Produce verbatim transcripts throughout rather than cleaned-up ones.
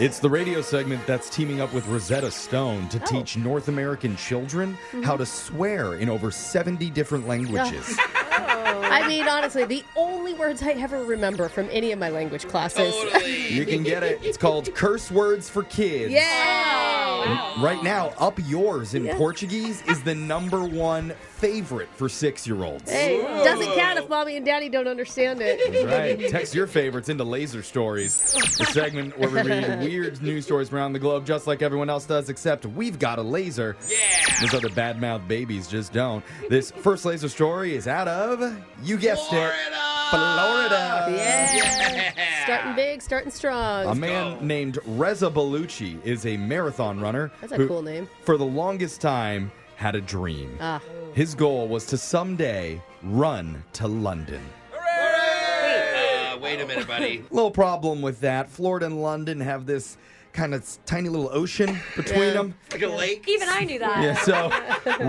It's the radio segment that's teaming up with Rosetta Stone to oh. teach North American children mm-hmm. how to swear in over seventy different languages. Oh. I mean, honestly, the only words I ever remember from any of my language classes. Totally. You can get it. It's called Curse Words for Kids. Yeah. Wow. Right now, Up Yours in yeah. Portuguese is the number one favorite for six-year-olds. Hey, Whoa. Doesn't count if mommy and daddy don't understand it. That's right. Text your favorites into Laser Stories, the segment where we read weird news stories from around the globe just like everyone else does, except we've got a laser. Yeah. Those other bad-mouthed babies just don't. This first Laser Story is out of, you guessed Florida. it, Florida. Yeah. yeah. Starting big, starting strong. A man oh. named Reza Bellucci is a marathon runner. That's a who, cool name. For the longest time, had a dream. Ah. His goal was to someday run to London. Hooray! Uh, wait a minute, buddy. Little problem with that. Florida and London have this kind of tiny little ocean between yeah. them. Like a lake. Even I knew that. Yeah, so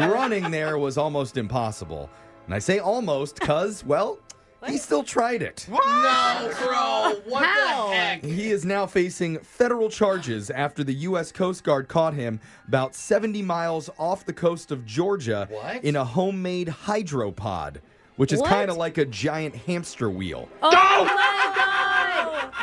running there was almost impossible. And I say almost because, well, what? He still tried it. What? No, bro. What How? the heck? He is now facing federal charges after the U S Coast Guard caught him about seventy miles off the coast of Georgia what? in a homemade hydropod, which is kind of like a giant hamster wheel. Oh, oh my God.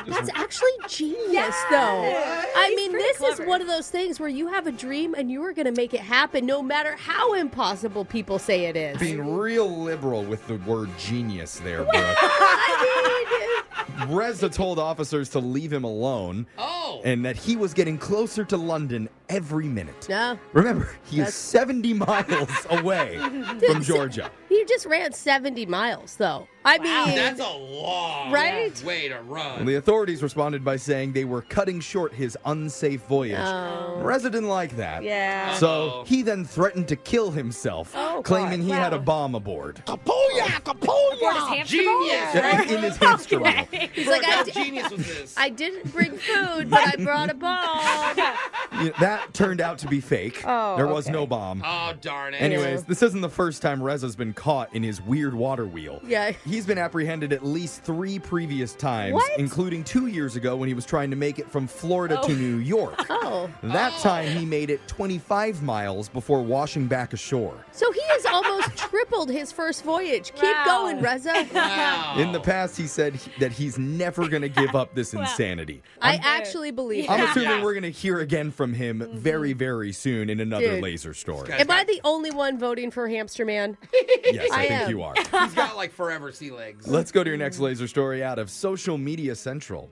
That's actually genius, yes. though. What? I He's mean, this clever. is one of those things where you have a dream and you are going to make it happen no matter how impossible people say it is. Being real liberal with the word genius there, Brooke. I mean... Reza told officers to leave him alone oh. and that he was getting closer to London every minute. No. Remember, he That's... is seventy miles away from Georgia. He just ran seventy miles, though. I wow. mean... That's a long right? way to run. And the authorities responded by saying they were cutting short his unsafe voyage. Oh. Reza didn't like that. Yeah. So he then threatened to kill himself, oh, claiming God. he wow. had a bomb aboard. Kapoya! Kapoya! Genius! Right? In his hamster wheel. Okay. He's Bro, like, how I d- genius was this? I didn't bring food, but I brought a bomb. Yeah, that turned out to be fake. Oh, there was okay. no bomb. Oh, darn it. Anyways, this isn't the first time Reza's been caught in his weird water wheel. Yeah. He's been apprehended at least three previous times, what? including two years ago when he was trying to make it from Florida oh. to New York. Oh. That oh. time he made it twenty-five miles before washing back ashore. So he has almost tripled his first voyage. Keep wow. going, Reza. Wow. In the past, he said he, that he's never going to give up this well, insanity. I'm, I actually believe I'm that. assuming yeah. we're going to hear again from him mm-hmm. very, very soon in another Dude. Laser Story. Am got... I the only one voting for Hamster Man? Yes, I, I think am. you are. He's got like forever sea legs. Let's go to your next Laser Story out of Social Media Central.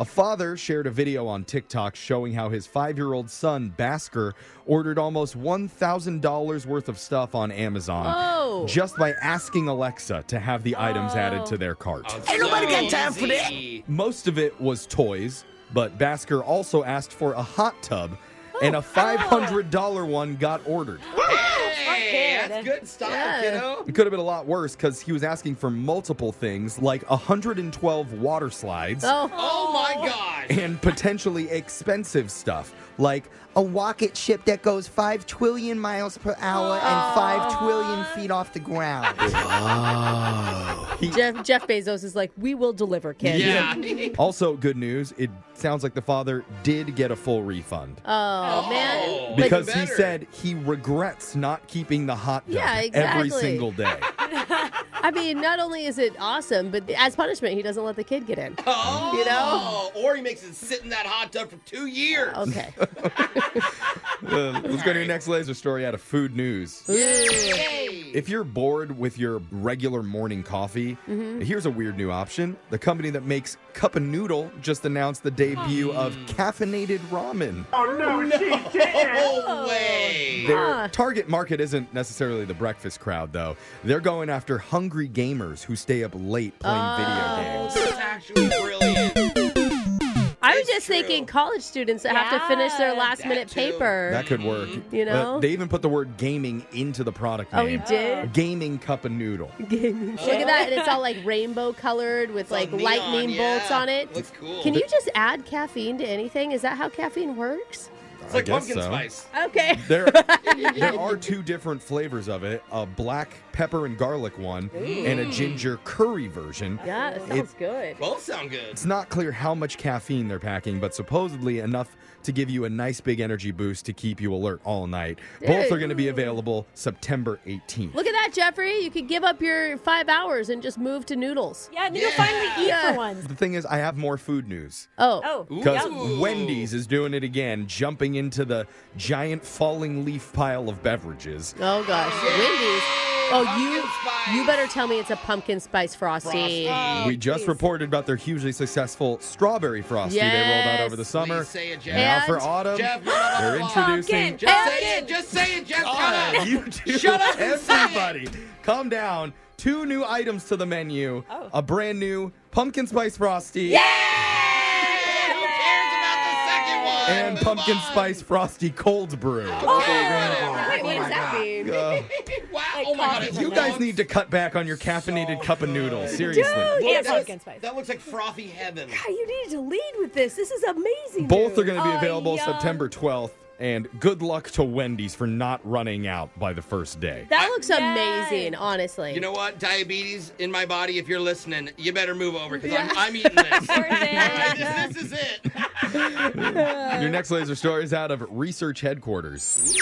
A father shared a video on TikTok showing how his five-year-old son, Basker, ordered almost one thousand dollars worth of stuff on Amazon oh. just by asking Alexa to have the oh. items added to their cart. Oh, ain't nobody got time for that. Most of it was toys, but Basker also asked for a hot tub, oh. and a five hundred dollars one got ordered. Hey, that's good stuff, yeah. you know? It could have been a lot worse because he was asking for multiple things, like one hundred twelve water slides. Oh, oh my gosh. And potentially expensive stuff, like a rocket ship that goes five trillion miles per hour oh. and five trillion feet off the ground. Wow. He, Jeff, Jeff Bezos is like, we will deliver, kid. Yeah. Also, good news, it sounds like the father did get a full refund. Oh, oh man. Because he said he regrets not keeping the hot dog yeah, exactly. every single day. I mean, not only is it awesome, but as punishment, he doesn't let the kid get in. Oh, you know? Or he makes it sit in that hot tub for two years. Uh, okay. uh, let's go to your next Laser Story out of Food News. Yay. If you're bored with your regular morning coffee, mm-hmm. here's a weird new option. The company that makes Cup-a-Noodle just announced the debut oh. of Caffeinated Ramen. Oh, no, no. she didn't. No way. Their huh. target market isn't necessarily the breakfast crowd, though. They're going after hungry gamers who stay up late playing oh. video games. That's actually brilliant. I was just true. thinking college students that yeah, have to finish their last minute too. paper. That could work. Mm-hmm. You know? But they even put the word gaming into the product name. Oh, you did? Gaming Cup-a-Noodle. Gaming oh. Look at that. And it's all like rainbow colored with it's like neon, lightning yeah. bolts on it. Looks cool. Can you just add caffeine to anything? Is that how caffeine works? It's like pumpkin so. spice. Okay. There, there are two different flavors of it, a black pepper and garlic one Ooh. and a ginger curry version. Yeah, it sounds it, good. Both sound good. It's not clear how much caffeine they're packing, but supposedly enough to give you a nice big energy boost to keep you alert all night. Dude. Both are going to be available September eighteenth. Look at that, Jeffrey. You could give up your five hours and just move to noodles. Yeah, and then yeah. you'll finally eat yeah. for once. The thing is, I have more food news. Oh. Because oh. Wendy's is doing it again, jumping into the giant falling leaf pile of beverages. Oh, gosh. Yeah. Wendy's. Oh, pumpkin you you better tell me it's a pumpkin spice frosty. frosty. Oh, we just please. reported about their hugely successful strawberry frosty yes. they rolled out over the summer. Please say it, Jeff. Now for autumn, Jeff, they're introducing... Just pumpkin. say it. Just say it, Jeff. Shut up. You two, Shut up everybody. Calm down. Two new items to the menu. Oh. A brand new pumpkin spice frosty. Yeah! And pumpkin spice frosty cold brew. Oh, oh, wait, what does that mean? Uh, wow. Like oh my God. You guys need to cut back on your caffeinated so cup of noodles. Seriously. Dude, yeah, that, pumpkin looks, spice. that looks like frothy heaven. God, you needed to lead with this. This is amazing. Both dude. are going to be available oh, September twelfth. And good luck to Wendy's for not running out by the first day. That looks yes. amazing, honestly. You know what? Diabetes in my body, if you're listening, you better move over because yeah. I'm, I'm eating this. Right, this. This is it. Your next Laser Story is out of Research Headquarters.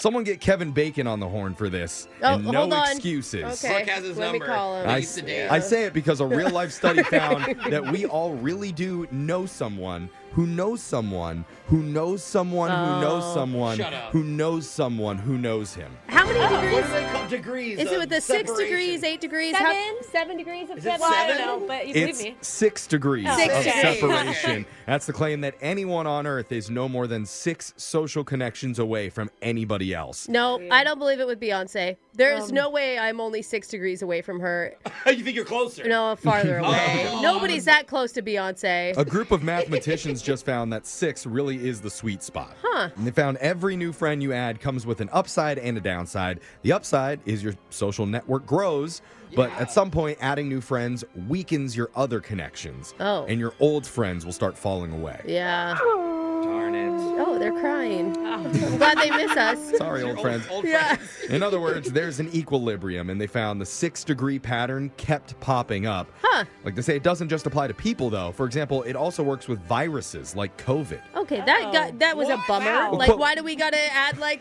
Someone get Kevin Bacon on the horn for this. Oh, and no excuses. Okay. Has his Let number. Me call him. I, I say it because a real-life study found that we all really do know someone who knows someone who knows someone oh. who knows someone who knows someone who knows him. How many degrees? What do they call degrees? Is it with the six degrees, eight degrees? Seven? How, seven degrees of separation? Well, I don't know, but you believe me. It's six degrees oh. six of days. separation. That's the claim that anyone on Earth is no more than six social connections away from anybody else. No, I don't believe it with Beyonce. There's um, no way I'm only six degrees away from her. You think you're closer? No, farther away. oh, Nobody's that close to Beyonce. A group of mathematicians just found that six really is the sweet spot. Huh. And they found every new friend you add comes with an upside and a downside. The upside is your social network grows, yeah. but at some point, adding new friends weakens your other connections. Oh. And your old friends will start falling away. Yeah. Darn it. Oh, They're crying. Oh. I'm glad they miss us. Sorry, old friends. Old, old yeah. friends. In other words, there's an equilibrium, and they found the six-degree pattern kept popping up. Huh. Like they say, it doesn't just apply to people, though. For example, it also works with viruses like COVID. Okay, Uh-oh. that got that was what? a bummer. Wow. Like, but, why do we got to add, like,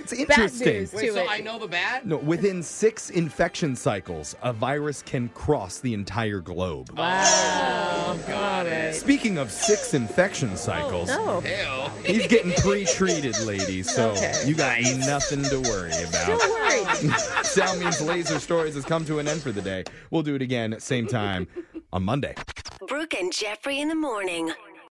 it's interesting. Bad news Wait, to so it? I know the bad? No, within six infection cycles, a virus can cross the entire globe. Wow. Oh, got, got it. Speaking of six infection cycles, oh, no. he's getting pre-treated, ladies, so okay. you got nice. nothing to worry about. Don't worry. Sound means Laser Stories has come to an end for the day. We'll do it again, same time, on Monday. Brooke and Jeffrey in the morning.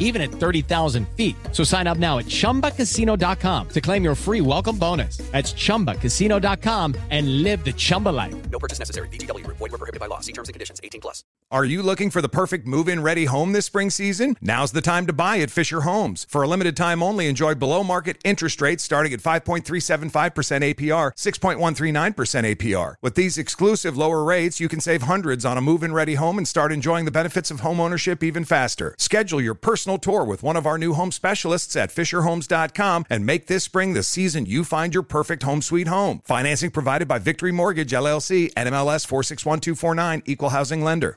even at thirty thousand feet. So sign up now at Chumba Casino dot com to claim your free welcome bonus. That's Chumba Casino dot com and live the Chumba life. No purchase necessary. V G W. Void where prohibited by law. See terms and conditions. eighteen plus. Are you looking for the perfect move-in ready home this spring season? Now's the time to buy at Fisher Homes. For a limited time only, enjoy below market interest rates starting at five point three seven five percent A P R, six point one three nine percent A P R. With these exclusive lower rates, you can save hundreds on a move-in ready home and start enjoying the benefits of home ownership even faster. Schedule your personal tour with one of our new home specialists at fisher homes dot com and make this spring the season you find your perfect home sweet home. Financing provided by Victory Mortgage, L L C, N M L S four six one two four nine, Equal Housing Lender.